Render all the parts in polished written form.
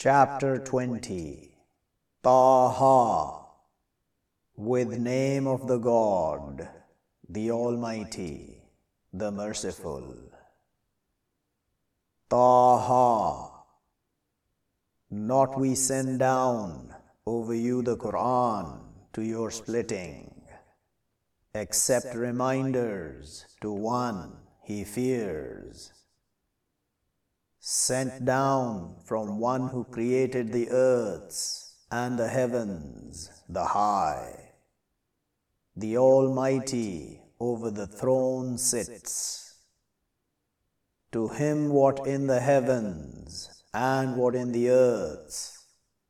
Chapter 20 Taha, with name of the God, the Almighty, the Merciful. Taha, not we send down over you the Quran to your splitting, except reminders to one he fears. Sent down from one who created the earths and the heavens, the high. The Almighty over the throne sits. To him what in the heavens, and what in the earths,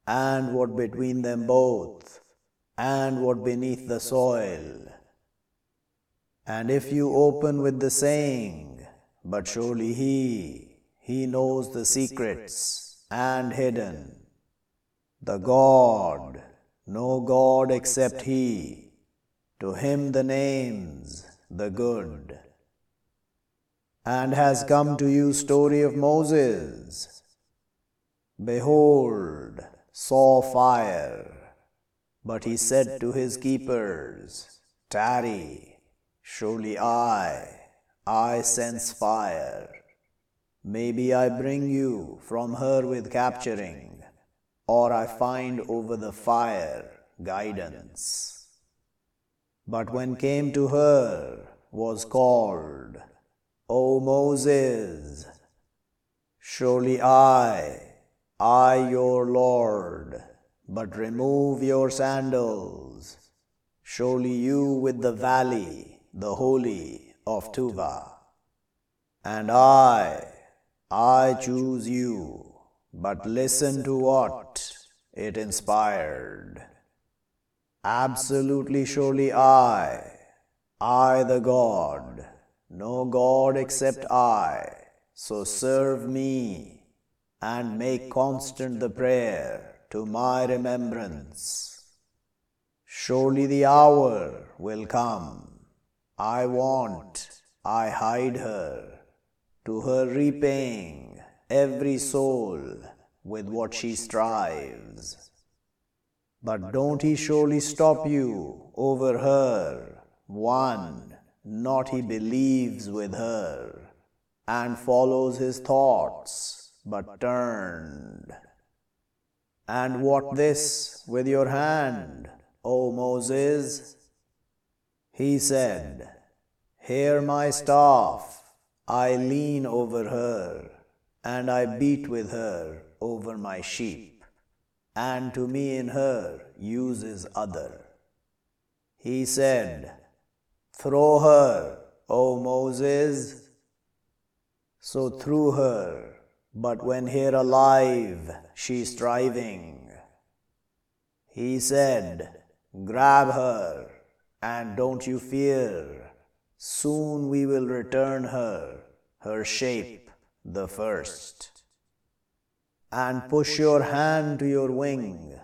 and what between them both, and what beneath the soil. And if you open with the saying, but surely He knows the secrets and hidden. The God, no God except He. To Him the names, the good. And has come to you story of Moses. Behold, saw fire. But he said to his keepers, tarry, surely I sense fire. Maybe I bring you from her with capturing, or I find over the fire guidance. But when came to her, was called, O Moses, surely I your Lord, but remove your sandals, surely you with the valley, the holy of Tuva. And I choose you, but listen to what it inspired. Absolutely surely I the God, no God except I, so serve me and make constant the prayer to my remembrance. Surely the hour will come, I hide her. To her repaying every soul with what she strives. But don't he surely stop you over her, one, not he believes with her, and follows his thoughts, but turned. And what this with your hand, O Moses? He said, here my staff, I lean over her, and I beat with her over my sheep, and to me in her uses other. He said, throw her, O Moses. So threw her, but when here alive, she striving. He said, grab her, and don't you fear. Soon we will return her shape, the first. And push your hand to your wing,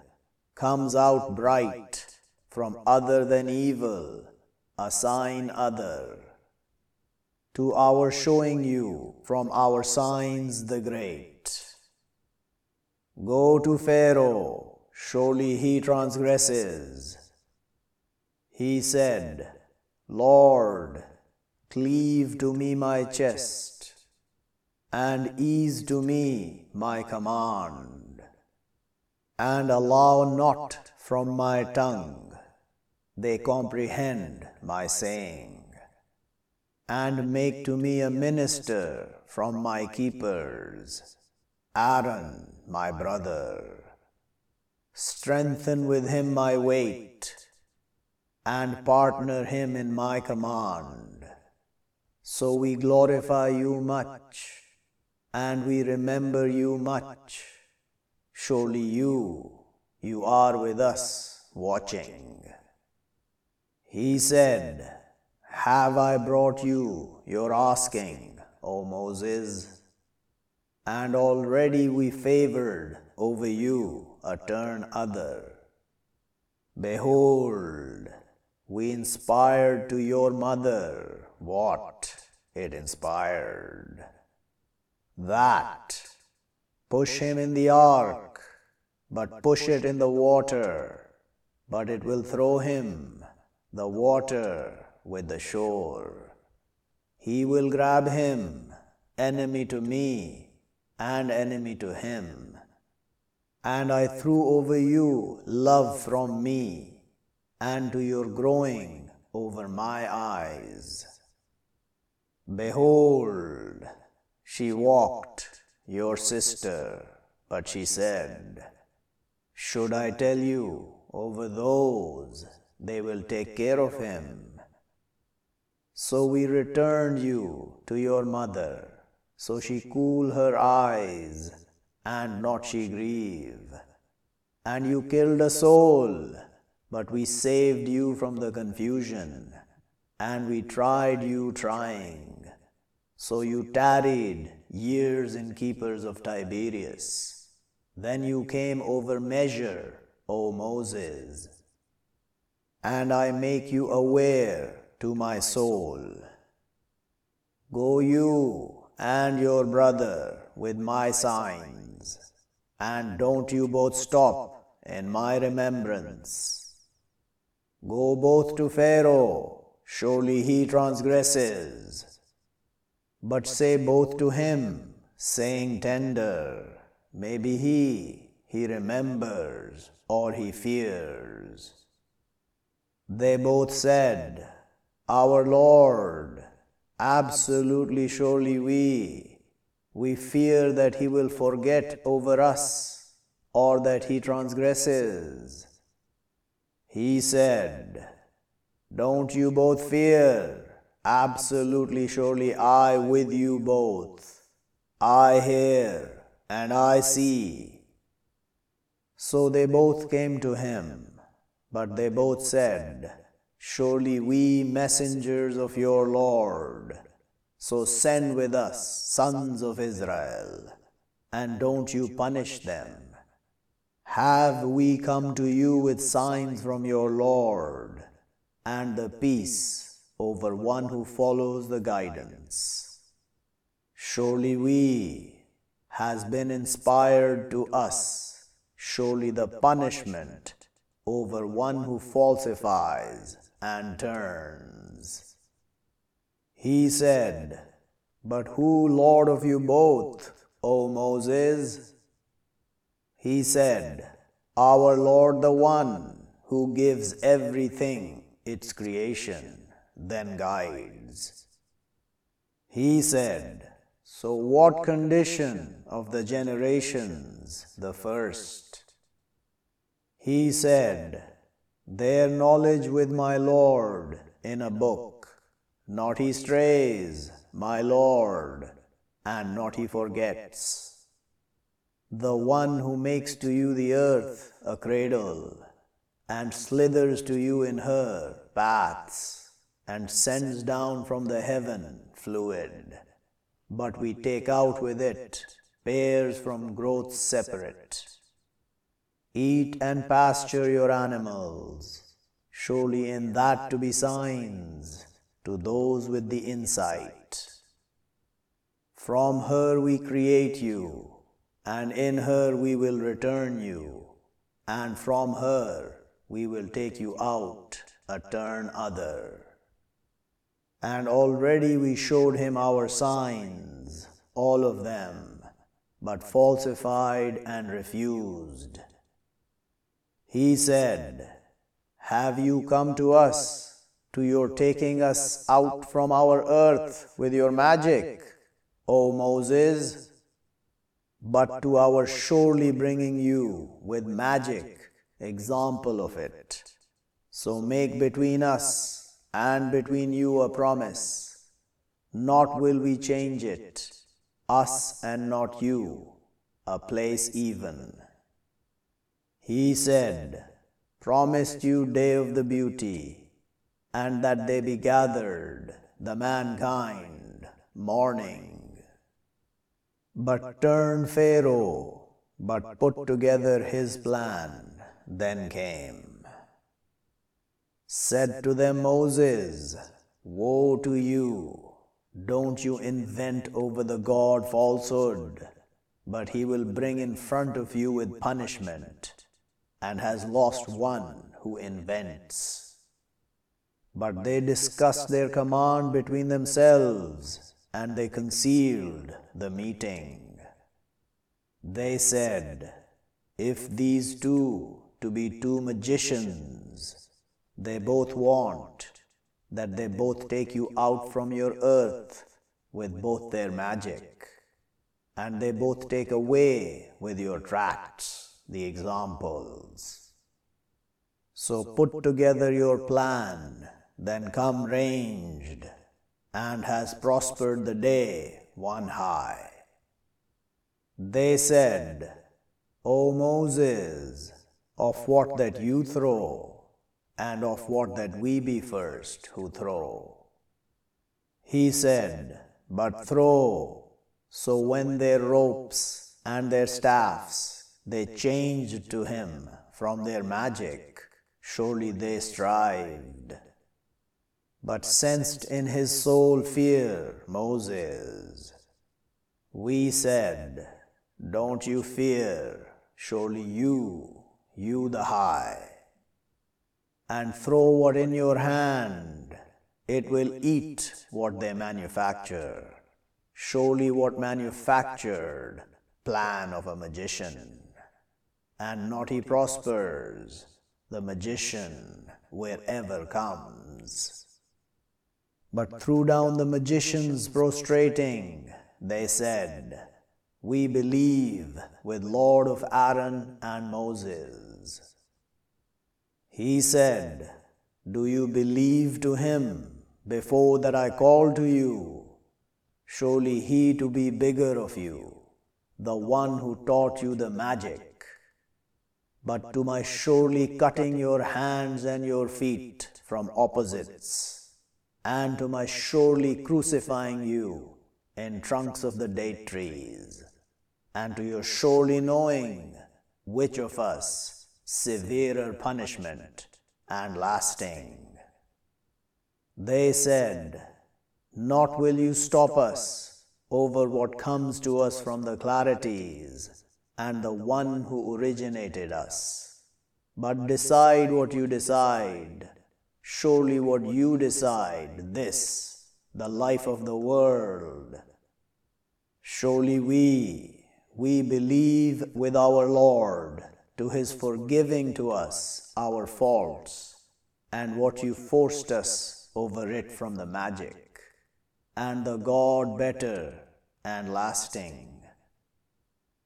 comes out bright, from other than evil, a sign other. To our showing you from our signs the great. Go to Pharaoh, surely he transgresses. He said, Lord, cleave to me my chest, and ease to me my command, and allow not from my tongue, they comprehend my saying, and make to me a minister from my keepers, Aaron my brother, strengthen with him my weight, and partner him in my command. So we glorify you much, and we remember you much. Surely you are with us watching. He said, have I brought you your asking, O Moses? And already we favored over you a turn other. Behold, we inspired to your mother what it inspired. That, push him in the ark, but push it in the water, but it will throw him, the water, with the shore. He will grab him, enemy to me, and enemy to him. And I threw over you love from me, and to your groaning over my eyes. Behold, she walked, your sister, but she said, should I tell you over those, they will take care of him. So we returned you to your mother, so she cool her eyes, and not she grieve. And you killed a soul, but we saved you from the confusion, and we tried you trying. So you tarried years in keepers of Tiberius. Then you came over measure, O Moses. And I make you aware to my soul. Go you and your brother with my signs, and don't you both stop in my remembrance. Go both to Pharaoh, surely he transgresses. But say both to him, saying tender, maybe he remembers or he fears. They both said, Our Lord, absolutely surely we fear that he will forget over us, or that he transgresses. He said, Don't you both fear, absolutely surely I with you both. I hear and I see. So they both came to him, but they both said, Surely we messengers of your Lord, so send with us sons of Israel, and don't you punish them. Have we come to you with signs from your Lord, and the peace over one who follows the guidance? Surely we has been inspired to us, surely the punishment over one who falsifies and turns. He said, But who Lord of you both, O Moses? He said, Our Lord the one who gives everything its creation, then guides. He said, So what condition of the generations, the first? He said, Their knowledge with my Lord in a book. Not he strays, my Lord, and not he forgets. The one who makes to you the earth a cradle, and slithers to you in her paths, and sends down from the heaven fluid. But we take out with it pairs from growths separate. Eat and pasture your animals, surely in that to be signs to those with the insight. From her we create you, and in her we will return you, and from her we will take you out a turn other. And already we showed him our signs, all of them, but falsified and refused. He said, Have you come to us, to your taking us out from our earth with your magic, O Moses? But to our surely bringing you with magic, example of it. So make between us and between you a promise. Not will we change it, us and not you, a place even. He said, Promised you day of the beauty, and that they be gathered, the mankind, mourning. But turned Pharaoh, but put together his plan, then came. Said to them Moses, Woe to you, don't you invent over the God falsehood, But he will bring in front of you with punishment, and has lost one who invents. But they discussed their command between themselves, and they concealed the meeting. They said, if these two to be two magicians, they both want that they both take you out from your earth with both their magic, and they both take away with your tracts the examples. So put together your plan, then come ranged, and has prospered the day one high. They said, O Moses, of what that you throw, and of what that we be first who throw. He said, but throw. So when their ropes and their staffs they changed to him from their magic, surely they strived. But sensed in his soul fear, Moses. We said, don't you fear, surely you the high. And throw what in your hand, it will eat what they manufacture. Surely what manufactured plan of a magician, and not he prospers, the magician, wherever comes. But threw down the magicians prostrating, they said, we believe with Lord of Aaron and Moses. He said, do you believe to him before that I call to you? Surely he to be bigger of you, the one who taught you the magic. But to my surely cutting your hands and your feet from opposites, and to my surely crucifying you in trunks of the date trees, and to your surely knowing which of us severer punishment and lasting. They said, not will you stop us over what comes to us from the clarities and the one who originated us. But decide what you decide. Surely what you decide, this, the life of the world. Surely we believe with our Lord to his forgiving to us our faults and what you forced us over it from the magic. And the God better and lasting.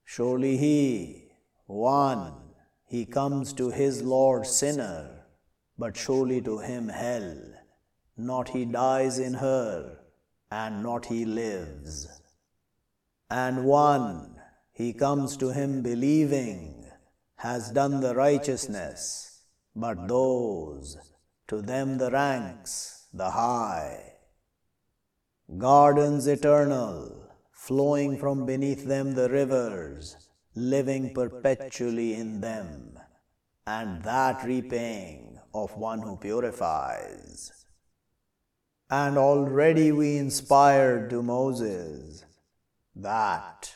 Surely he, one, he comes to his Lord sinner, but surely to him hell, not he dies in her, and not he lives. And one, he comes to him believing, has done the righteousness, but those, to them the ranks, the high. Gardens eternal, flowing from beneath them the rivers, living perpetually in them, and that repaying of one who purifies. And already we inspired to Moses that,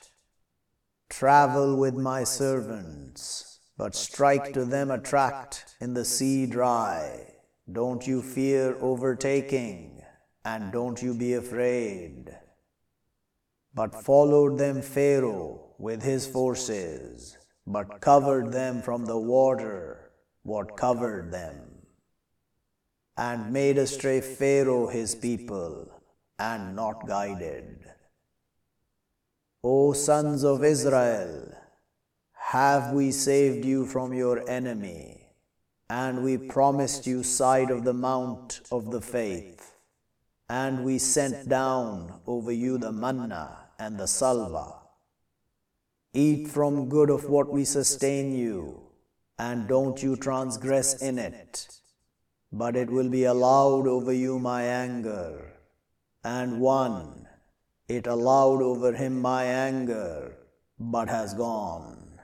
travel with my servants, but strike to them a tract in the sea dry, don't you fear overtaking. And don't you be afraid. But followed them Pharaoh with his forces, but covered them from the water, what covered them. And made astray Pharaoh his people, and not guided. O sons of Israel, have we saved you from your enemy, and we promised you side of the mount of the faith. And we sent down over you the manna and the salva. Eat from good of what we sustain you, and don't you transgress in it. But it will be allowed over you my anger. And one, it allowed over him my anger, but has gone.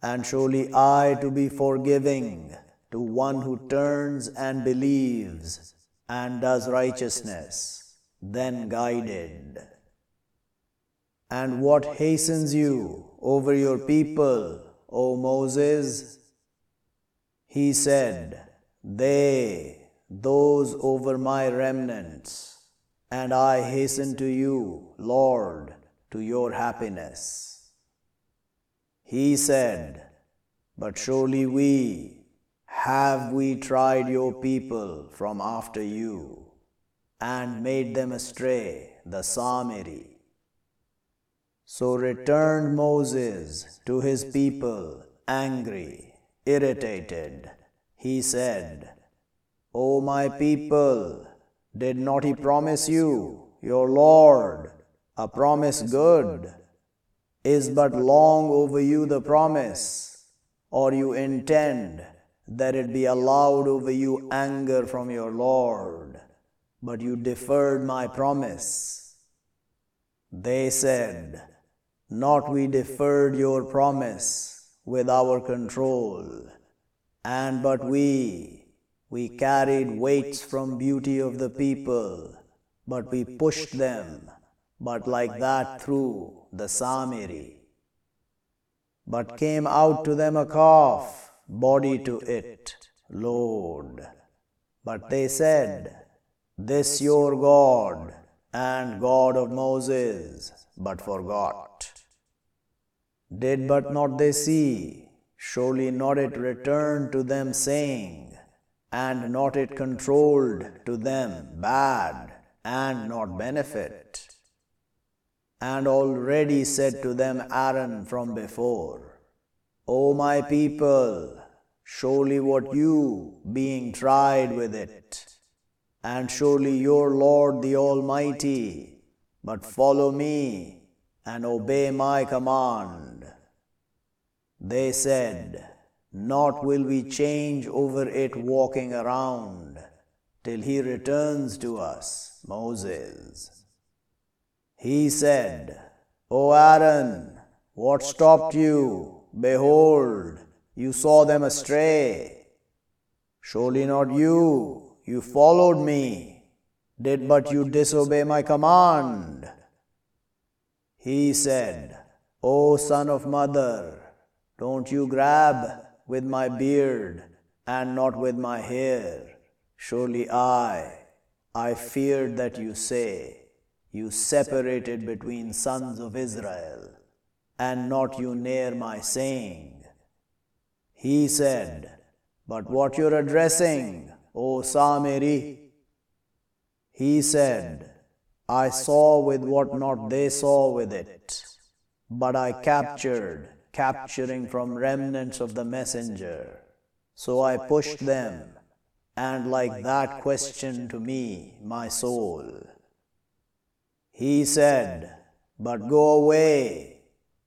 And surely I to be forgiving to one who turns and believes, and does righteousness, then guided. And what hastens you over your people, O Moses? He said, They, those over my remnants, and I hasten to you, Lord, to your happiness. He said, But surely we have tried your people from after you, and made them astray, the Samiri. So returned Moses to his people, angry, irritated. He said, O my people, did not he promise you, your Lord, a promise good? Is but long over you the promise, or you intend that it be allowed over you anger from your Lord? But you deferred my promise. They said, Not we deferred your promise with our control, and but we carried weights from beauty of the people, but we pushed them, but like that through the Samiri. But came out to them a calf, body to it, Lord. But they said, This your God, and God of Moses, but forgot. Did but not they see? Surely not it returned to them saying, and not it controlled to them bad, and not benefit. And already said to them Aaron from before, O my people, surely what you being tried with it, and surely your Lord the Almighty, but follow me and obey my command. They said, Not will we change over it walking around, till he returns to us, Moses. He said, O Aaron, what stopped you? Behold, you saw them astray. Surely not you. You followed me, did but you disobey my command. He said, O son of mother, don't you grab with my beard and not with my hair. Surely I feared that you say, you separated between sons of Israel, and not you near my saying. He said, But what you're addressing, O Samiri? He said, I saw with what not they saw with it, but I capturing from remnants of the messenger. So I pushed them, and like that question to me, my soul. He said, But go away,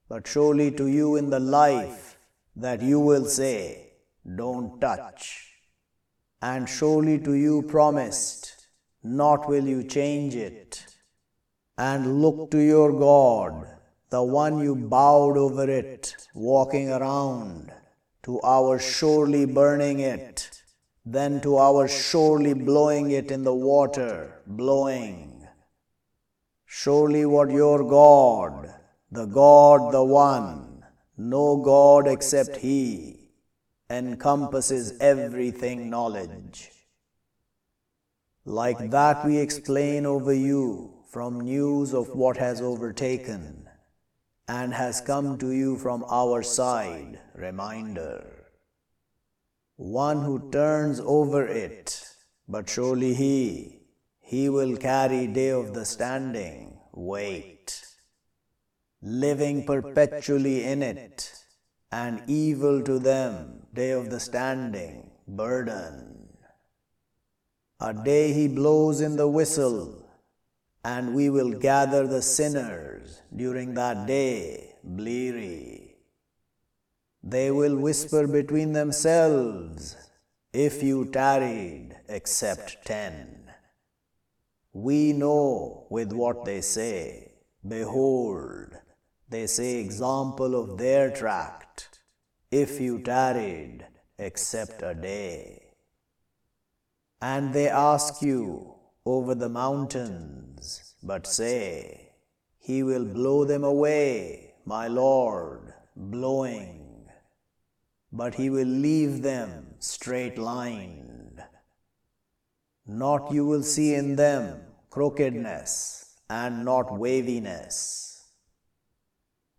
but surely to you in the life that you will say, Don't touch. And surely to you promised, not will you change it. And look to your God, the one you bowed over it, walking around, to our surely burning it, then to our surely blowing it in the water, blowing. Surely what your God, the one, no God except He, encompasses everything knowledge. Like that we explain over you from news of what has overtaken, and has come to you from our side, reminder. One who turns over it, but surely he will carry day of the standing, weight, living perpetually in it, and evil to them, day of the standing, burden. A day he blows in the whistle, and we will gather the sinners during that day, bleary. They will whisper between themselves, If you tarried, except 10. We know with what they say, behold, they say example of their tract, if you tarried, except a day. And they ask you over the mountains, but say, He will blow them away, my Lord, blowing, but He will leave them straight-lined. Not you will see in them crookedness and not waviness.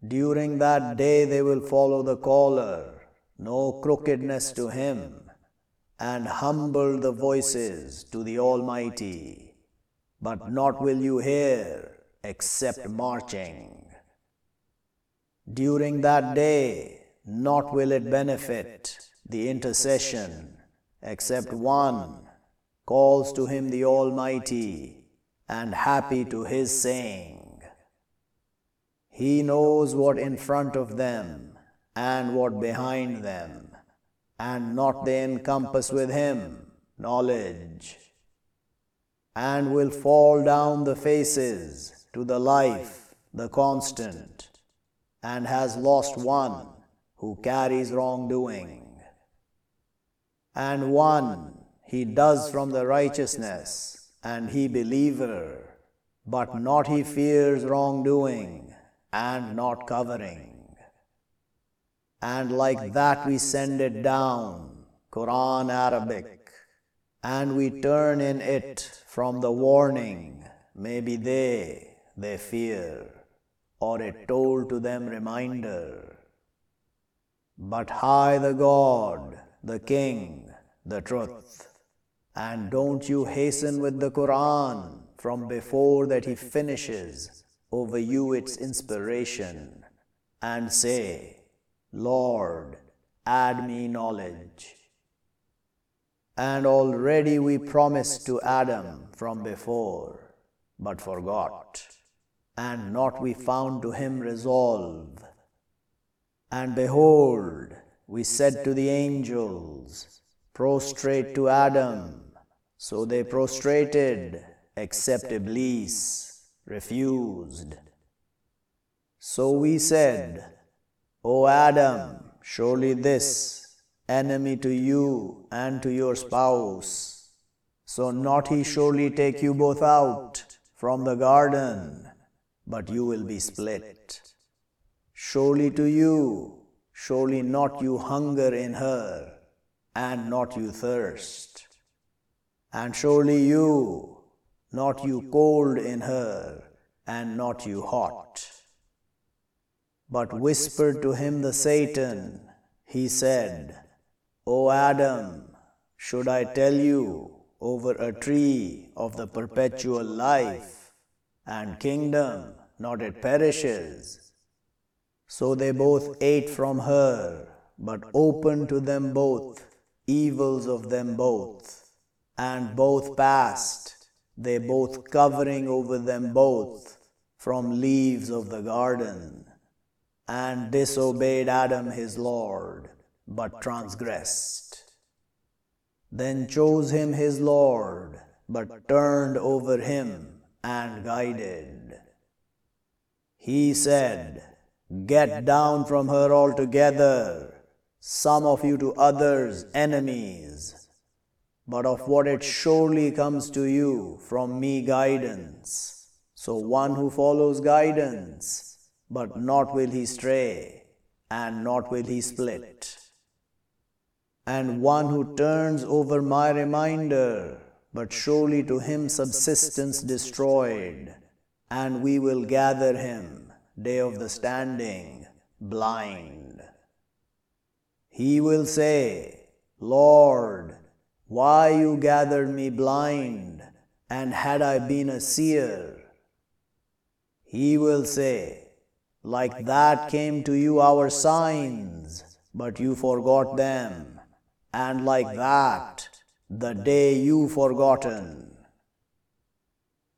During that day they will follow the caller, no crookedness to him, and humble the voices to the Almighty, but not will you hear except marching. During that day, not will it benefit the intercession, except one calls to Him the Almighty and happy to His saying. He knows what in front of them and what behind them, and not they encompass with Him knowledge, and will fall down the faces to the life, the constant, and has lost one who carries wrongdoing, and one he does from the righteousness, and he believer, but not he fears wrongdoing and not covering. And like that we send it down, Quran Arabic, and we turn in it from the warning, maybe they fear, or it told to them reminder. But high the God, the King, the Truth, and don't you hasten with the Quran from before that He finishes over you its inspiration, and say, Lord, add me knowledge. And already we promised to Adam from before, but forgot, and not we found to him resolve. And behold, we said to the angels, prostrate to Adam. So they prostrated, except Iblis refused. So we said, O Adam, surely this enemy to you and to your spouse, so not he surely take you both out from the garden, but you will be split. Surely to you, surely not you hunger in her, and not you thirst. And surely you, not you cold in her, and not you hot. But whispered to him the Satan, he said, O Adam, should I tell you over a tree of the perpetual life and kingdom, not it perishes? So they both ate from her, but opened to them both evils of them both, and both passed, they both covering over them both from leaves of the garden, and disobeyed Adam his Lord, but transgressed. Then chose him his Lord, but turned over him and guided. He said, Get down from her altogether, some of you to others enemies, but of what it surely comes to you from me guidance. So one who follows guidance, but not will he stray, and not will he split. And one who turns over my reminder, but surely to him subsistence destroyed, and we will gather him. Day of the standing, blind. He will say, Lord, why you gathered me blind, and had I been a seer? He will say, Like that came to you our signs, but you forgot them, and like that, the day you forgotten.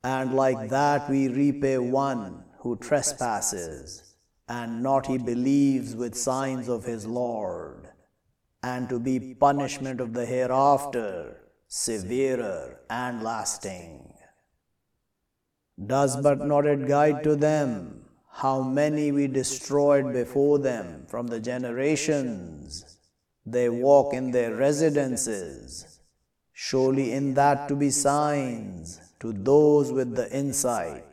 And like that we repay one who trespasses, and not he believes with signs of his Lord, and to be punishment of the hereafter, severer and lasting. Does but not it guide to them, how many we destroyed before them from the generations? They walk in their residences, surely in that to be signs to those with the insight.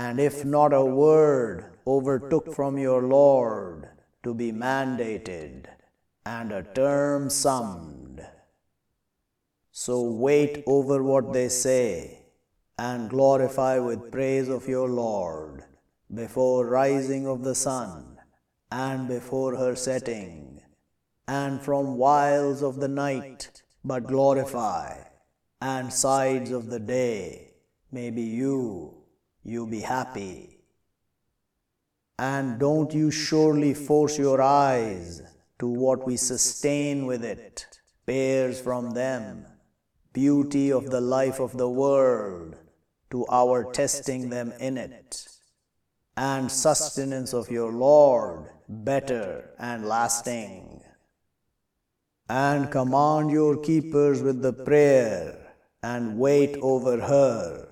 and if not a word overtook from your Lord to be mandated, and a term summed. So wait over what they say, and glorify with praise of your Lord, before rising of the sun, and before her setting, and from wiles of the night, but glorify, and sides of the day, maybe you be happy. And don't you surely force your eyes to what we sustain with it, bears from them, beauty of the life of the world, to our testing them in it, and sustenance of your Lord, better and lasting. And command your keepers with the prayer, and wait over her.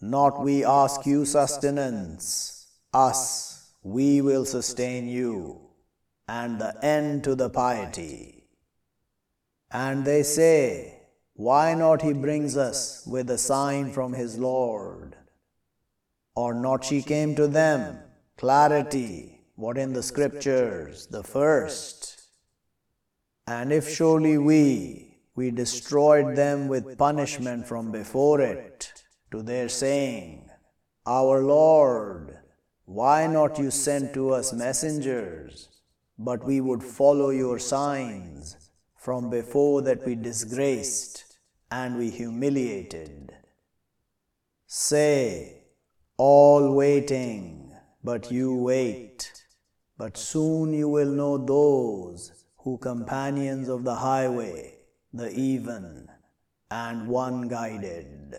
Not we ask you sustenance, us, we will sustain you, and the end to the piety. And they say, why not he brings us with a sign from his Lord? Or not she came to them, clarity, what in the scriptures, the first. And if surely we destroyed them with punishment from before it, to their saying, our Lord, why not you send to us messengers? But we would follow your signs from before that we disgraced and we humiliated. Say, all waiting, but you wait, but soon you will know those who companions of the highway, the even, and one guided.